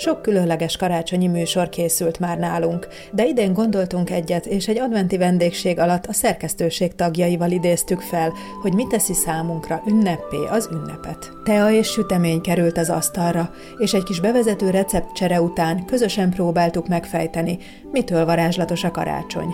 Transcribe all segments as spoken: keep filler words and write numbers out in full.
Sok különleges karácsonyi műsor készült már nálunk, de idén gondoltunk egyet, és egy adventi vendégség alatt a szerkesztőség tagjaival idéztük fel, hogy mi teszi számunkra ünneppé az ünnepet. Tea és sütemény került az asztalra, és egy kis bevezető receptcsere után közösen próbáltuk megfejteni, mitől varázslatos a karácsony.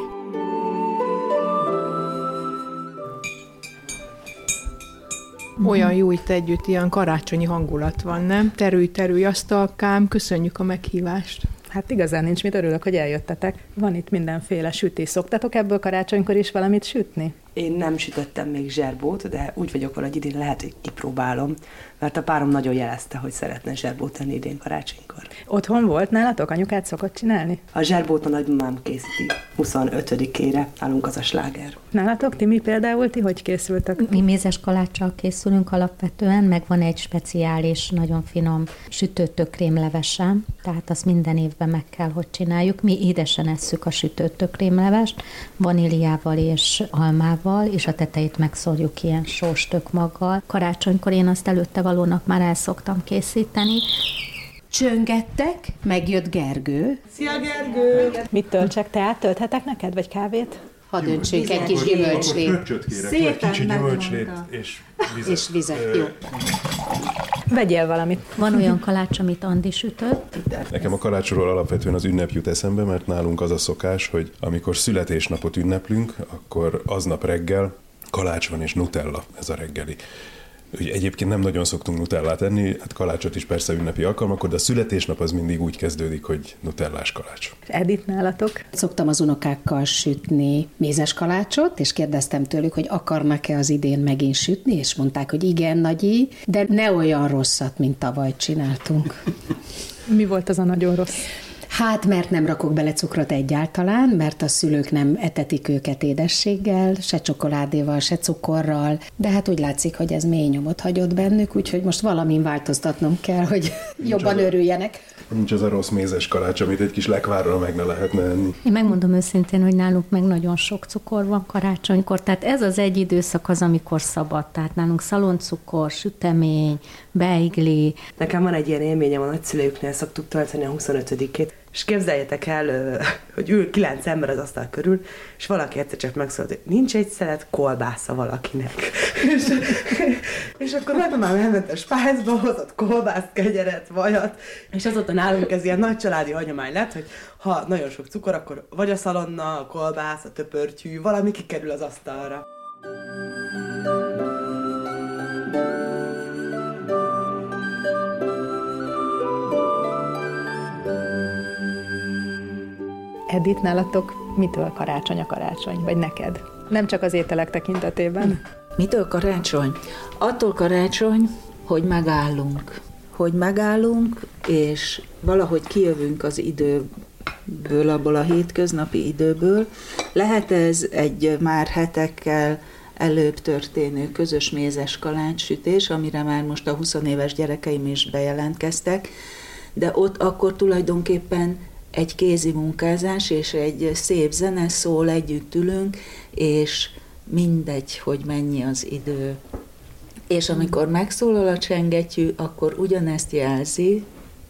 Olyan jó itt együtt, ilyen karácsonyi hangulat van, nem? Terülj, terülj, asztalkám, köszönjük a meghívást. Hát igazán nincs mit, örülök, hogy eljöttetek. Van itt mindenféle sütés. Szoktatok ebből karácsonykor is valamit sütni? Én nem sütöttem még zserbót, de úgy vagyok valahogy idén lehet, hogy kipróbálom, mert a párom nagyon jelezte, hogy szeretne zserbót tenni idén karácsonykor. Otthon volt nálatok? Anyukát szokott csinálni? A zserbót a nagymamám készíti. huszonötödikére nálunk az a sláger. Nálatok, ti mi például, ti hogy készültek? Mi mézes kaláccsal készülünk alapvetően, meg van egy speciális, nagyon finom sütőtökrémlevesem, tehát azt minden évben meg kell, hogy csináljuk. Mi édesen esszük a sütőtökrémlevest, vaníliával és almával, és a tetejét megszórjuk ilyen sós tökmaggal. Karácsonykor én azt előtte valónak már el szoktam készíteni. Csöngettek, megjött Gergő. Szia, Gergő! Mit töltsek? Teát tölthetek neked, vagy kávét? Ha döntsünk, egy kis gyümölcslét. Pöpcsöt kérek, egy kicsi gyümölcslét és vizet. És vizet, jó. Vegyél valamit. Van olyan kalács, amit Andi sütött. Nekem a karácsonyról alapvetően az ünnep jut eszembe, mert nálunk az a szokás, hogy amikor születésnapot ünneplünk, akkor aznap reggel kalács van és nutella, ez a reggeli. Ugye egyébként nem nagyon szoktunk nutellát enni, hát kalácsot is persze ünnepi alkalmakor, de a születésnap az mindig úgy kezdődik, hogy nutellás kalács. Edit, nálatok? Szoktam az unokákkal sütni mézes kalácsot, és kérdeztem tőlük, hogy akarnak-e az idén megint sütni, és mondták, hogy igen, nagyi, de ne olyan rosszat, mint tavaly csináltunk. Mi volt az a nagyon rossz? Hát, mert nem rakok bele cukrot egyáltalán, mert a szülők nem etetik őket édességgel, se csokoládéval, se cukorral, de hát úgy látszik, hogy ez mély nyomot hagyott bennük, úgyhogy most valamin változtatnom kell, hogy nincs jobban az, örüljenek. Nincs az a rossz mézes kalács, amit egy kis lekvárral meg ne lehetne enni. Én megmondom őszintén, hogy nálunk meg nagyon sok cukor van karácsonykor, tehát ez az egy időszak az, amikor szabad, tehát nálunk szaloncukor, sütemény, beigli. Nekem van egy ilyen élményem, a nagyszülőknél szoktuk tölteni a huszonötödikét. És képzeljetek el, hogy ül kilenc ember az asztal körül, és valaki egyszer csak megszólalt, hogy nincs egy szelet kolbásza valakinek. és, és akkor nagymamám elment a spájzba, hozott kolbászt, kegyeret, vajat, és azóta nálunk ez ilyen nagy családi hagyomány lett, hogy ha nagyon sok cukor, akkor vagy a szalonna, a kolbász, a töpörtyű, valami kikerül az asztalra. Edit, nálatok mitől karácsony a karácsony, vagy neked? Nem csak az ételek tekintetében. Mitől karácsony? Attól karácsony, hogy megállunk. Hogy megállunk, és valahogy kijövünk az időből, abból a hétköznapi időből. Lehet ez egy már hetekkel előbb történő közös mézes kalácssütés, amire már most a huszonéves gyerekeim is bejelentkeztek, de ott akkor tulajdonképpen egy kézi munkázás és egy szép zene szól, együtt ülünk, és mindegy, hogy mennyi az idő. És amikor megszólal a csengettyű, akkor ugyanezt jelzi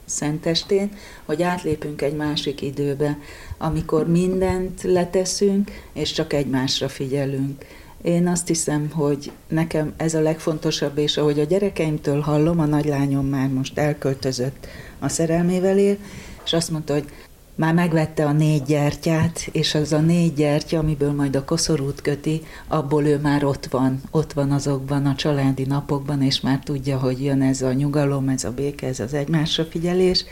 Szentestén, hogy átlépünk egy másik időbe, amikor mindent leteszünk, és csak egymásra figyelünk. Én azt hiszem, hogy nekem ez a legfontosabb, és ahogy a gyerekeimtől hallom, a nagylányom már most elköltözött, a szerelmével él, és azt mondta, hogy már megvette a négy gyertyát, és az a négy gyertya, amiből majd a koszorút köti, abból ő már ott van, ott van azokban a családi napokban, és már tudja, hogy jön ez a nyugalom, ez a béke, ez az egymásra figyelés,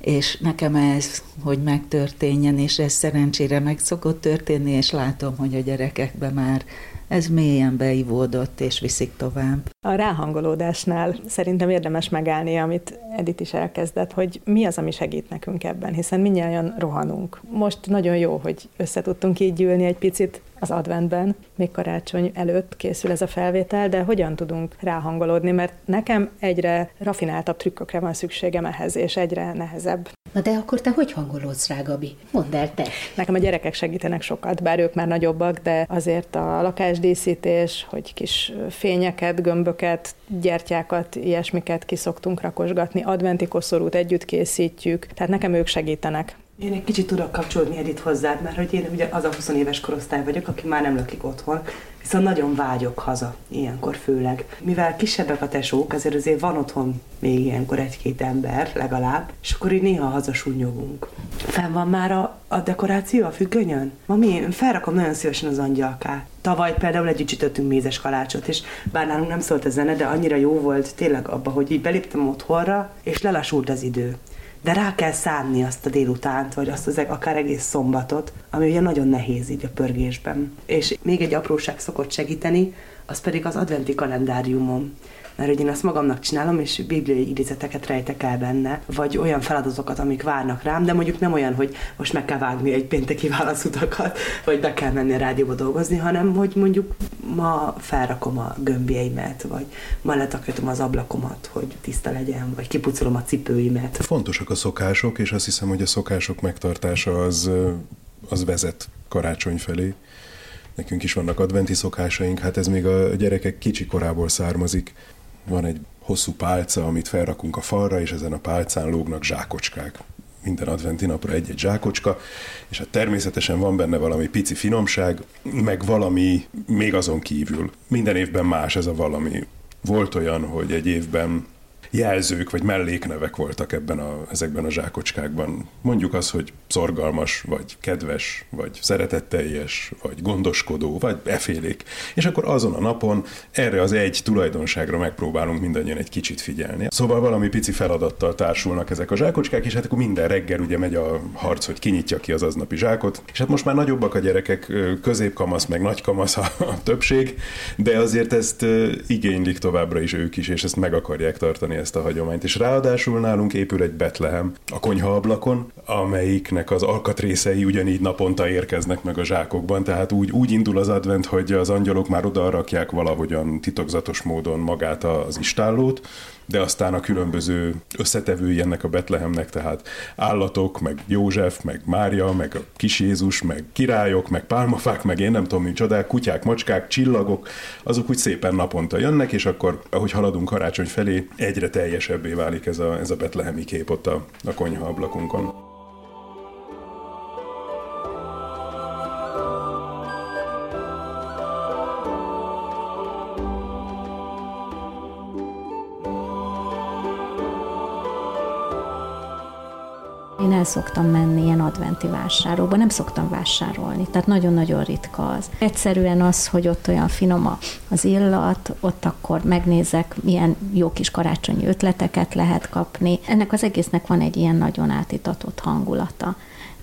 és nekem ez, hogy megtörténjen, és ez szerencsére meg szokott történni, és látom, hogy a gyerekekben már ez mélyen beivódott, és viszik tovább. A ráhangolódásnál szerintem érdemes megállni, amit Edit is elkezdett, hogy mi az, ami segít nekünk ebben, hiszen mindnyájan rohanunk. Most nagyon jó, hogy összetudtunk így gyűlni egy picit az adventben, még karácsony előtt készül ez a felvétel, de hogyan tudunk ráhangolódni, mert nekem egyre rafináltabb trükkökre van szükségem ehhez, és egyre nehezebb. Na de akkor te hogy hangolódsz rá, Gabi? Mondd el te. Nekem a gyerekek segítenek sokat, bár ők már nagyobbak, de azért a lakásdíszítés, hogy kis fényeket, gömböket, gyertyákat, ilyesmiket ki szoktunk rakosgatni, adventi koszorút együtt készítjük, tehát nekem ők segítenek. Én egy kicsit tudok kapcsolódni Edit hozzád, mert hogy én ugye az a húsz éves korosztály vagyok, aki már nem lakik otthon, viszont nagyon vágyok haza, ilyenkor főleg. Mivel kisebbek a tesók, ezért azért van otthon még ilyenkor egy-két ember legalább, és akkor így néha hazasúnyogunk. Fenn van már a, a dekoráció a függönyön? Mami, én felrakom nagyon szívesen az angyalkát. Tavaly például együtt sütöttünk mézes kalácsot, és bár nálunk nem szólt a zene, de annyira jó volt tényleg abba, hogy így beléptem otthonra, és lelassult az idő. De rá kell szánni azt a délutánt, vagy azt az akár egész szombatot, ami ugye nagyon nehéz így a pörgésben. És még egy apróság szokott segíteni, az pedig az adventi kalendáriumom. Mert én azt magamnak csinálom, és bibliai idézeteket rejtek el benne, vagy olyan feladatokat, amik várnak rám, de mondjuk nem olyan, hogy most meg kell vágni egy pénteki válaszutakat, vagy be kell menni a rádióba dolgozni, hanem hogy mondjuk ma felrakom a gömbjeimet, vagy ma letakarítom az ablakomat, hogy tiszta legyen, vagy kipucolom a cipőimet. Fontosak a szokások, és azt hiszem, hogy a szokások megtartása az, az vezet karácsony felé. Nekünk is vannak adventi szokásaink, hát ez még a gyerekek kicsi korából származik. Van egy hosszú pálca, amit felrakunk a falra, és ezen a pálcán lógnak zsákocskák. Minden adventi napra egy-egy zsákocska, és hát természetesen van benne valami pici finomság, meg valami még azon kívül. Minden évben más ez a valami. Volt olyan, hogy egy évben jelzők vagy melléknevek voltak ebben a, ezekben a zsákocskákban. Mondjuk az, hogy szorgalmas, vagy kedves, vagy szeretetteljes, vagy gondoskodó, vagy efélék. És akkor azon a napon erre az egy tulajdonságra megpróbálunk mindannyian egy kicsit figyelni. Szóval valami pici feladattal társulnak ezek a zsákocskák, és hát akkor minden reggel ugye megy a harc, hogy kinyitja ki az aznapi zsákot. És hát most már nagyobbak a gyerekek, középkamasz, meg nagykamasz a, a többség, de azért ezt igénylik továbbra is ők is, és ezt meg akarják tartani, ezt a hagyományt. És ráadásul nálunk épül egy Betlehem a konyha ablakon, amelyiknek az alkatrészei ugyanígy naponta érkeznek meg a zsákokban, tehát úgy, úgy indul az advent, hogy az angyalok már oda rakják valahogyan titokzatos módon magát az istállót, de aztán a különböző összetevői ennek a Betlehemnek, tehát állatok, meg József, meg Mária, meg a kis Jézus, meg királyok, meg pálmafák, meg én nem tudom, mi csodák, kutyák, macskák, csillagok, azok úgy szépen naponta jönnek, és akkor, ahogy haladunk karácsony felé, egyre teljesebbé válik ez a, ez a betlehemi kép ott a, a konyha ablakunkon. Én el szoktam menni ilyen adventi vásárokba, nem szoktam vásárolni, tehát nagyon-nagyon ritka az. Egyszerűen az, hogy ott olyan finom az illat, ott akkor megnézek, milyen jó kis karácsonyi ötleteket lehet kapni. Ennek az egésznek van egy ilyen nagyon átitatott hangulata.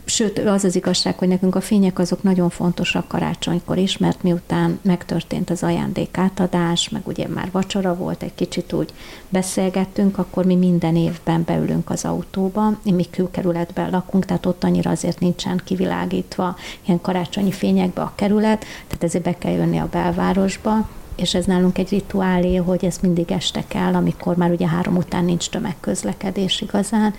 Sőt, az az igazság, hogy nekünk a fények azok nagyon fontosak karácsonykor is, mert miután megtörtént az ajándékátadás, meg ugye már vacsora volt, egy kicsit úgy beszélgettünk, akkor mi minden évben beülünk az autóba, mi külkerületben lakunk, tehát ott annyira azért nincsen kivilágítva ilyen karácsonyi fényekbe a kerület, tehát ezért be kell jönni a belvárosba, és ez nálunk egy rituálé, hogy ezt mindig este kell, amikor már ugye három után nincs tömegközlekedés igazán,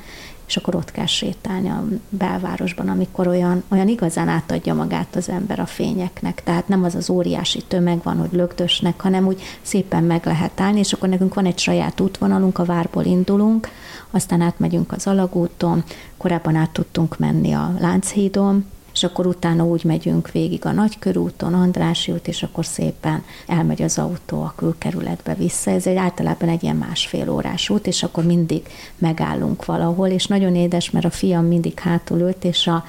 és akkor ott kell sétálni a belvárosban, amikor olyan, olyan igazán átadja magát az ember a fényeknek. Tehát nem az az óriási tömeg van, hogy lögdösnek, hanem úgy szépen meg lehet állni, és akkor nekünk van egy saját útvonalunk, a várból indulunk, aztán átmegyünk az alagúton, korábban át tudtunk menni a Lánchídon, és akkor utána úgy megyünk végig a Nagykörúton, Andrássy út, és akkor szépen elmegy az autó a külkerületbe vissza. Ez egy általában egy ilyen másfél órás út, és akkor mindig megállunk valahol, és nagyon édes, mert a fiam mindig hátul ült, és a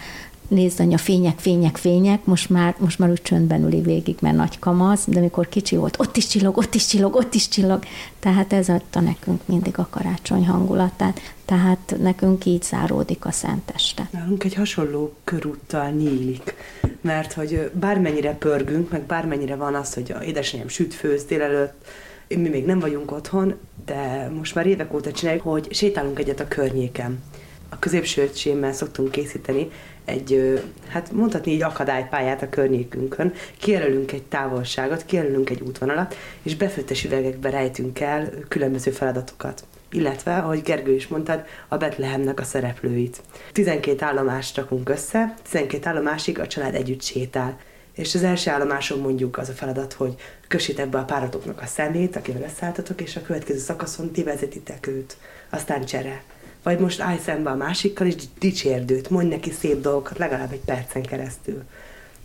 nézd anya, fények, fények, fények, most már, most már úgy csöndben üli végig, mert nagy kamasz, de mikor kicsi volt, ott is csillog, ott is csillog, ott is csillog. Tehát ez adta nekünk mindig a karácsony hangulatát. Tehát nekünk így záródik a szenteste. Nálunk egy hasonló körúttal nyílik, mert hogy bármennyire pörgünk, meg bármennyire van az, hogy a édesanyám süt, főz délelőtt, mi még nem vagyunk otthon, de most már évek óta csináljuk, hogy sétálunk egyet a környéken. A középső öcsémmel szoktunk készíteni egy, hát mondhatni így akadálypályát a környékünkön, kijelölünk egy távolságot, kijelölünk egy útvonalat, és befőttes üvegekbe rejtünk el különböző feladatokat. illetve, ahogy Gergő is mondtad, a Betlehemnek a szereplőit. tizenkét állomást rakunk össze, tizenkét állomásig a család együtt sétál. És az első állomáson mondjuk az a feladat, hogy kössétek be a páratoknak a szemét, akivel összeálltatok, és a következő szakaszon ti vezetitek őt. Aztán csere. Vagy most állj szembe a másikkal, és dicsérd őt, mondj neki szép dolgokat legalább egy percen keresztül.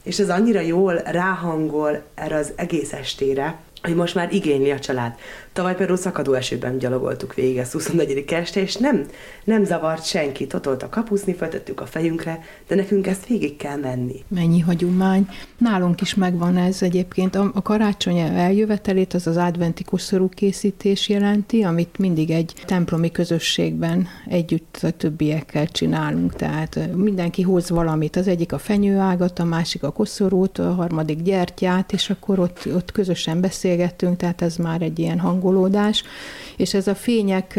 És ez annyira jól ráhangol erre az egész estére, hogy most már igényli a család. Tavaly például szakadó esőben gyalogoltuk végig ezt huszonnegyedik este, és nem, nem zavart senkit, ott volt a kapuszni, feltettük a fejünkre, de nekünk ezt végig kell menni. Mennyi hagyomány. Nálunk is megvan ez egyébként. A karácsony eljövetelét az az adventi koszorú készítés jelenti, amit mindig egy templomi közösségben együtt a többiekkel csinálunk. Tehát mindenki hoz valamit. Az egyik a fenyőágat, a másik a koszorút, a harmadik gyertyát, és akkor ott, ott közösen beszélgettünk, tehát ez már egy ilyen hang. És ez a fények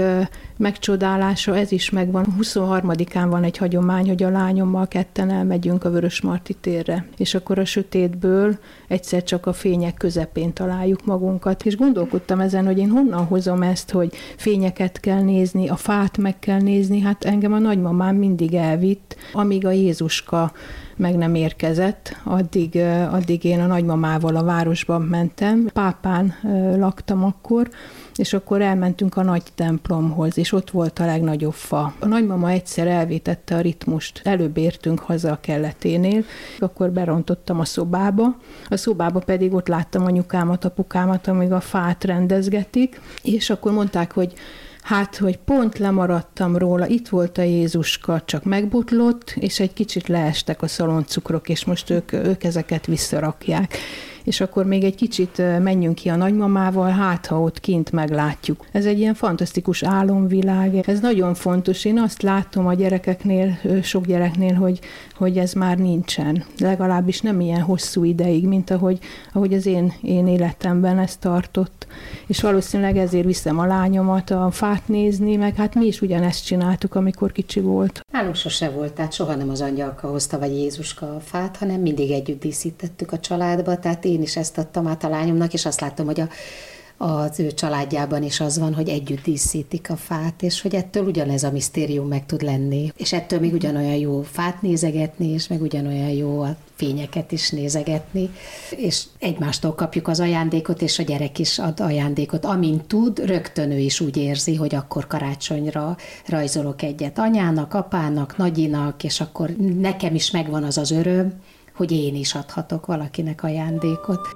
megcsodálása, ez is megvan. huszonharmadikán van egy hagyomány, hogy a lányommal ketten elmegyünk a Vörösmarty térre, és akkor a sötétből egyszer csak a fények közepén találjuk magunkat. És gondolkodtam ezen, hogy én honnan hozom ezt, hogy fényeket kell nézni, a fát meg kell nézni, hát engem a nagymamám mindig elvitt, amíg a Jézuska meg nem érkezett, addig, addig én a nagymamával a városban mentem, Pápán laktam akkor, és akkor elmentünk a nagy templomhoz, és ott volt a legnagyobb fa. A nagymama egyszer elvétette a ritmust, előbb értünk haza a kelleténél, akkor berontottam a szobába, a szobába pedig ott láttam anyukámat, apukámat, amíg a fát rendezgetik, és akkor mondták, hogy hát, hogy pont lemaradtam róla, itt volt a Jézuska, csak megbotlott, és egy kicsit leestek a szaloncukrok, és most ők, ők ezeket visszarakják. És akkor még egy kicsit menjünk ki a nagymamával, hát ha ott kint meglátjuk. Ez egy ilyen fantasztikus álomvilág, ez nagyon fontos. Én azt látom a gyerekeknél, sok gyereknél, hogy, hogy ez már nincsen. Legalábbis nem ilyen hosszú ideig, mint ahogy, ahogy az én, én életemben ez tartott. És valószínűleg ezért viszem a lányomat a fát nézni, meg hát mi is ugyanezt csináltuk, amikor kicsi volt. Nálunk sose volt, tehát soha nem az angyalka hozta, vagy Jézuska a fát, hanem mindig együtt díszítettük a családba, tehát én is ezt adtam át a lányomnak, és azt láttam, hogy a, az ő családjában is az van, hogy együtt díszítik a fát, és hogy ettől ugyanez a misztérium meg tud lenni. És ettől még ugyanolyan jó fát nézegetni, és meg ugyanolyan jó a fényeket is nézegetni, és egymástól kapjuk az ajándékot, és a gyerek is ad ajándékot. Amint tud, rögtön ő is úgy érzi, hogy akkor karácsonyra rajzolok egyet anyának, apának, nagyinak, és akkor nekem is megvan az az öröm, hogy én is adhatok valakinek ajándékot.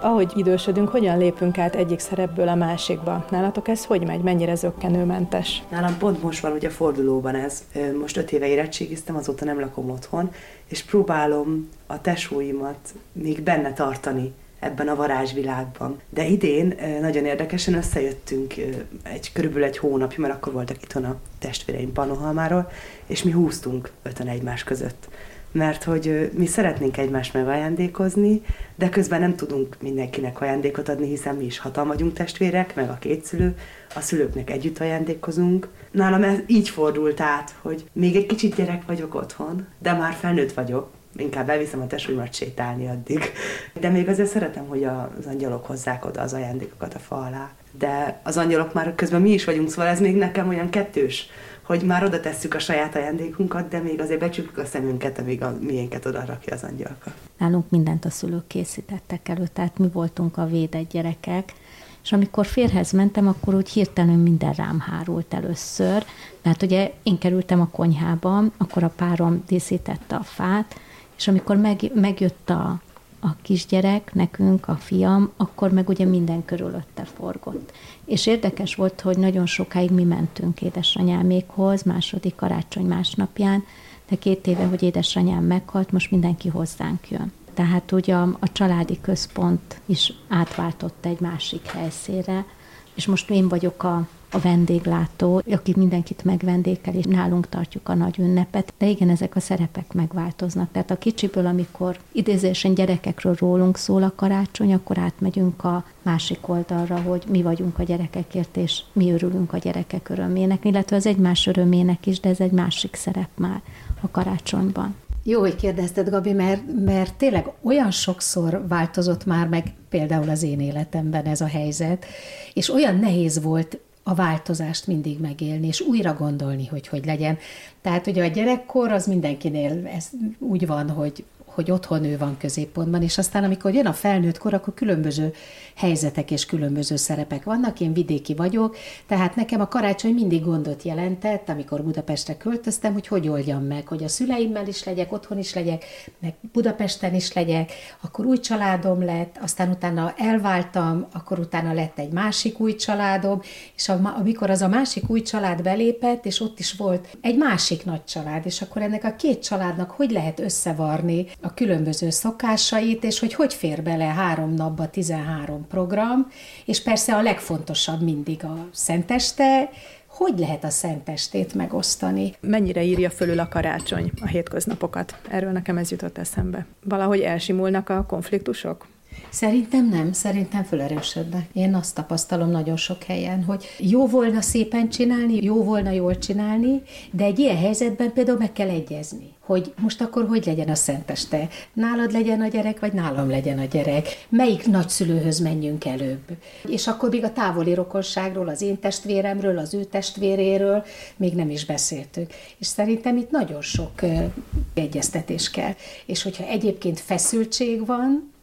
Ahogy idősödünk, hogyan lépünk át egyik szerepből a másikba? Nálatok ez hogy megy? Mennyire zökkenőmentes? Nálam pont most van ugye fordulóban ez. Most öt éve érettségiztem, azóta nem lakom otthon, és próbálom a tesóimat még benne tartani ebben a varázsvilágban. De idén nagyon érdekesen összejöttünk egy, körülbelül egy hónapja, mert akkor voltak itthon a testvéreim Pannonhalmáról, és mi húztunk öten egymás között. Mert hogy mi szeretnénk egymást megajándékozni, de közben nem tudunk mindenkinek ajándékot adni, hiszen mi is hatan vagyunk testvérek, meg a két szülő, a szülőknek együtt ajándékozunk. Nálam ez így fordult át, hogy még egy kicsit gyerek vagyok otthon, de már felnőtt vagyok, inkább elviszem a tesóimat sétálni addig. De még azért szeretem, hogy az angyalok hozzák oda az ajándékokat a fa alá. De az angyalok már közben mi is vagyunk, szóval ez még nekem olyan kettős, hogy már oda tesszük a saját ajándékunkat, de még azért becsukjuk a szemünket, amíg a miénket oda rakja az angyalka. Nálunk mindent a szülők készítettek elő, tehát mi voltunk a védett gyerekek, és amikor férhez mentem, akkor úgy hirtelen minden rám hárult először, mert ugye én kerültem a konyhába, akkor a párom díszítette a fát, és amikor meg, megjött a, a kisgyerek, nekünk, a fiam, akkor meg ugye minden körülötte forgott. És érdekes volt, hogy nagyon sokáig mi mentünk édesanyámékhoz, második karácsony másnapján, de két éve, hogy édesanyám meghalt, most mindenki hozzánk jön. Tehát ugye a, a családi központ is átváltott egy másik helyszínre, és most én vagyok a, a vendéglátó, aki mindenkit megvendékel, és nálunk tartjuk a nagy ünnepet. De igen, ezek a szerepek megváltoznak. Tehát a kicsiből, amikor idézésen gyerekekről rólunk szól a karácsony, akkor átmegyünk a másik oldalra, hogy mi vagyunk a gyerekekért, és mi örülünk a gyerekek örömének, illetve az egymás örömének is, de ez egy másik szerep már a karácsonyban. Jó, hogy kérdezted, Gabi, mert, mert tényleg olyan sokszor változott már meg például az én életemben ez a helyzet, és olyan nehéz volt a változást mindig megélni, és újra gondolni, hogy hogy legyen. Tehát ugye a gyerekkor az mindenkinél ez úgy van, hogy, hogy otthon ő van középpontban, és aztán amikor jön a felnőttkor, akkor különböző helyzetek és különböző szerepek vannak. Én vidéki vagyok, tehát nekem a karácsony mindig gondot jelentett, amikor Budapestre költöztem, hogy hogy oldjam meg, hogy a szüleimmel is legyek, otthon is legyek, meg Budapesten is legyek, akkor új családom lett, aztán utána elváltam, akkor utána lett egy másik új családom, és amikor az a másik új család belépett, és ott is volt egy másik nagy család, és akkor ennek a két családnak hogy lehet összevarni a különböző szokásait, és hogy hogy fér bele három napba tizenhárom program, és persze a legfontosabb mindig a Szenteste, hogy lehet a Szentestét megosztani. Mennyire írja fölül a karácsony a hétköznapokat? Erről nekem ez jutott eszembe. Valahogy elsimulnak a konfliktusok? Szerintem nem, szerintem felerősödnek. Én azt tapasztalom nagyon sok helyen, hogy jó volna szépen csinálni, jó volna jól csinálni, de egy ilyen helyzetben például meg kell egyezni, hogy most akkor hogy legyen a Szenteste? Nálad legyen a gyerek, vagy nálam legyen a gyerek? Melyik nagyszülőhöz menjünk előbb? És akkor még a távoli rokonságról, az én testvéremről, az ő testvéréről még nem is beszéltünk. És szerintem itt nagyon sok uh, egyeztetés kell. És hogyha egyébként feszültség van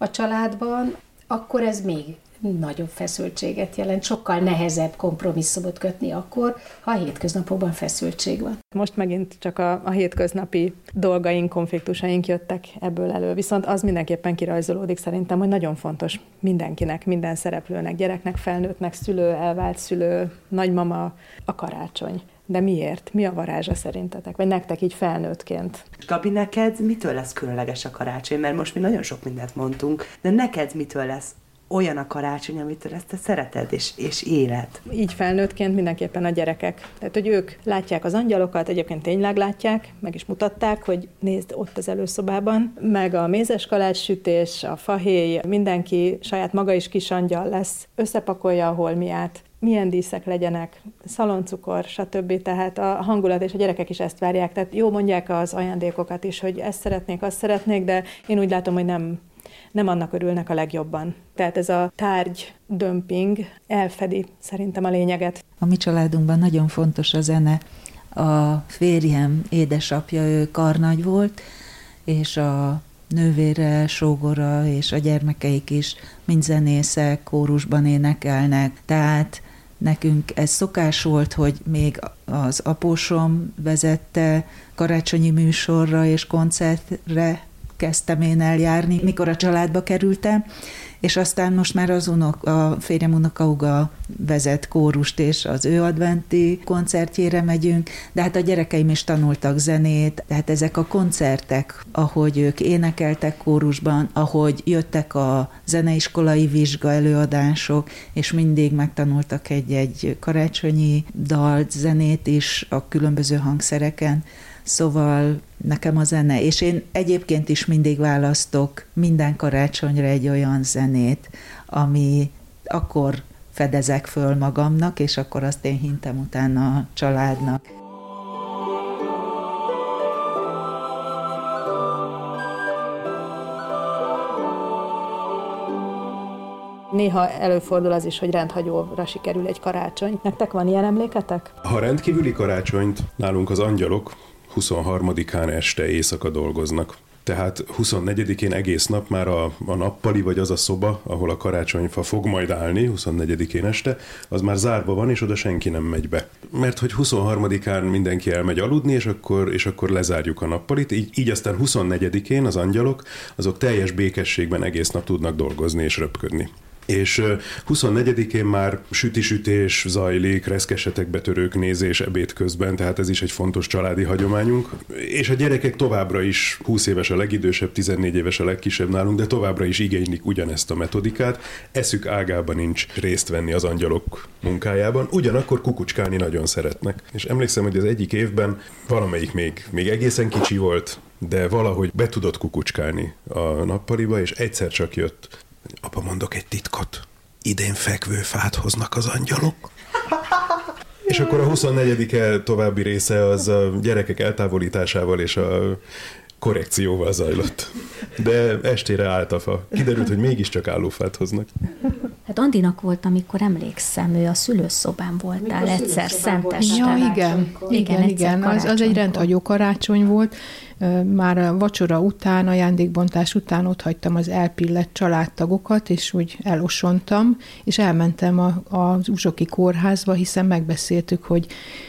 a családban, akkor ez még nagyobb feszültséget jelent. Sokkal nehezebb kompromisszumot kötni akkor, ha a hétköznapokban feszültség van. Most megint csak a, a hétköznapi dolgaink, konfliktusaink jöttek ebből elő. Viszont az mindenképpen kirajzolódik szerintem, hogy nagyon fontos mindenkinek, minden szereplőnek, gyereknek, felnőttnek, szülő, elvált szülő, nagymama, a karácsony. De miért? Mi a varázsa szerintetek? Vagy nektek így felnőttként? Gabi, neked mitől lesz különleges a karácsony? Mert most mi nagyon sok mindent mondtunk, de neked mitől lesz olyan a karácsony, amitől ezt te szereted és, és élet? Így felnőttként mindenképpen a gyerekek. Tehát, hogy ők látják az angyalokat, egyébként tényleg látják, meg is mutatták, hogy nézd ott az előszobában, meg a mézes kalácssütés, a fahéj, mindenki saját maga is kis angyal lesz, összepakolja a holmiát, milyen díszek legyenek, szaloncukor, stb. Tehát a hangulat, és a gyerekek is ezt várják. Tehát jó, mondják az ajándékokat is, hogy ezt szeretnék, azt szeretnék, de én úgy látom, hogy nem, nem annak örülnek a legjobban. Tehát ez a tárgy dömping elfedi szerintem a lényeget. A mi családunkban nagyon fontos a zene. A férjem, édesapja, ő karnagy volt, és a nővére, sógora és a gyermekeik is mind zenészek, kórusban énekelnek, tehát nekünk ez szokás volt, hogy még az apósom vezette karácsonyi műsorra és koncertre kezdtem én eljárni, mikor a családba kerültem, és aztán most már az unok, a férjem unokahúga vezet kórust, és az ő adventi koncertjére megyünk, de hát a gyerekeim is tanultak zenét, tehát ezek a koncertek, ahogy ők énekeltek kórusban, ahogy jöttek a zeneiskolai vizsga előadások, és mindig megtanultak egy-egy karácsonyi dalt, zenét is a különböző hangszereken. Szóval nekem a zene, és én egyébként is mindig választok minden karácsonyra egy olyan zenét, ami akkor fedezek föl magamnak, és akkor azt én hintem utána a családnak. Néha előfordul az is, hogy rendhagyóra sikerül egy karácsony. Nektek van ilyen emléketek? Ha rendkívüli karácsonyt, nálunk az angyalok huszonharmadikán este éjszaka dolgoznak. Tehát huszonnegyedikén egész nap már a, a nappali, vagy az a szoba, ahol a karácsonyfa fog majd állni, huszonnegyedikén este, az már zárva van, és oda senki nem megy be. Mert hogy huszonharmadikán mindenki elmegy aludni, és akkor, és akkor lezárjuk a nappalit, így, így aztán huszonnegyedikén az angyalok, azok teljes békességben egész nap tudnak dolgozni és röpködni. és huszonnegyedikén már sütisütés zajlik, reszkesetek, betörők, nézés ebéd közben, tehát ez is egy fontos családi hagyományunk. És a gyerekek továbbra is húsz éves a legidősebb, tizennégy éves a legkisebb nálunk, de továbbra is igénylik ugyanezt a metodikát. Eszük ágában nincs részt venni az angyalok munkájában, ugyanakkor kukucskálni nagyon szeretnek. És emlékszem, hogy az egyik évben valamelyik még, még egészen kicsi volt, de valahogy be tudott kukucskálni a nappaliba, és egyszer csak jött. Apa, mondok egy titkot. Idén fekvő fát hoznak az angyalok. És akkor a huszonnegyedike további része az a gyerekek eltávolításával és a korrekcióval zajlott. De estére állt a fa. Kiderült, hogy mégiscsak állófát hoznak. Hát Andinak volt, amikor emlékszem, ő a szülőszobán voltál mikor egyszer szenteste. Ja, igen, igen, igen. Az, az egy rendhagyó karácsony volt. Már a vacsora után, ajándékbontás után ott hagytam az elpillett családtagokat, és úgy elosontam, és elmentem a, az Uzsoki kórházba, hiszen megbeszéltük, hogy,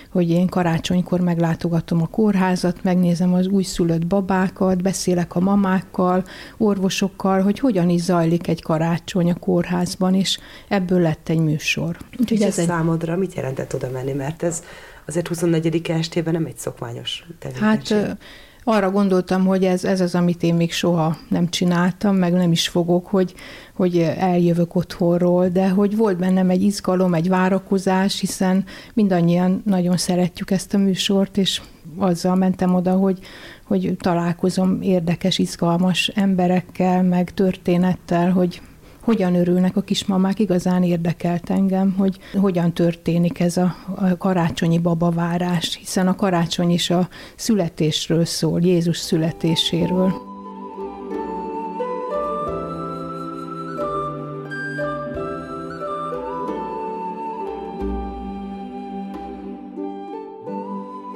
hogy én karácsonykor meglátogatom a kórházat, megnézem az újszülött babákat, beszélek a mamákkal, orvosokkal, hogy hogyan is zajlik egy karácsony a kórházban, és ebből lett egy műsor. Úgyhogy ez, ez egy... számodra mit jelentett oda menni? Mert ez azért huszonnégy estében nem egy szokványos tevékenység. Hát, arra gondoltam, hogy ez, ez az, amit én még soha nem csináltam, meg nem is fogok, hogy, hogy eljövök otthonról, de hogy volt bennem egy izgalom, egy várakozás, hiszen mindannyian nagyon szeretjük ezt a műsort, és azzal mentem oda, hogy, hogy találkozom érdekes, izgalmas emberekkel, meg történettel, hogy hogyan örülnek a kismamák, igazán érdekelt engem, hogy hogyan történik ez a karácsonyi babavárás, hiszen a karácsony is a születésről szól, Jézus születéséről.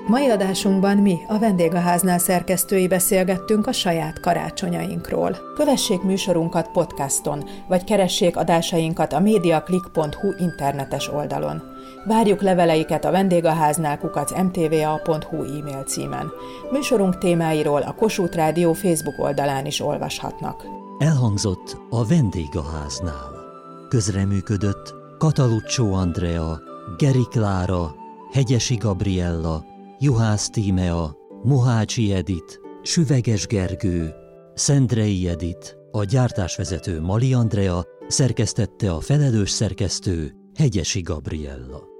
Mai adásunkban mi, a vendégháznál szerkesztői beszélgettünk a saját karácsonyainkról. Kövessék műsorunkat podcaston, vagy keressék adásainkat a mediaklikk pont hu internetes oldalon. Várjuk leveleiket a vendégháznál kukac m t v a pont hu e-mail címen. Műsorunk témáiról a Kossuth Rádió Facebook oldalán is olvashatnak. Elhangzott a vendégháznál. Közreműködött Katalucso Andrea, Geri Klára, Hegyesi Gabriella, Juhász Tímea, Mohácsi Edit, Süveges Gergő, Szendrei Edit, a gyártásvezető Mali Andrea, szerkesztette a felelős szerkesztő Hegyesi Gabriella.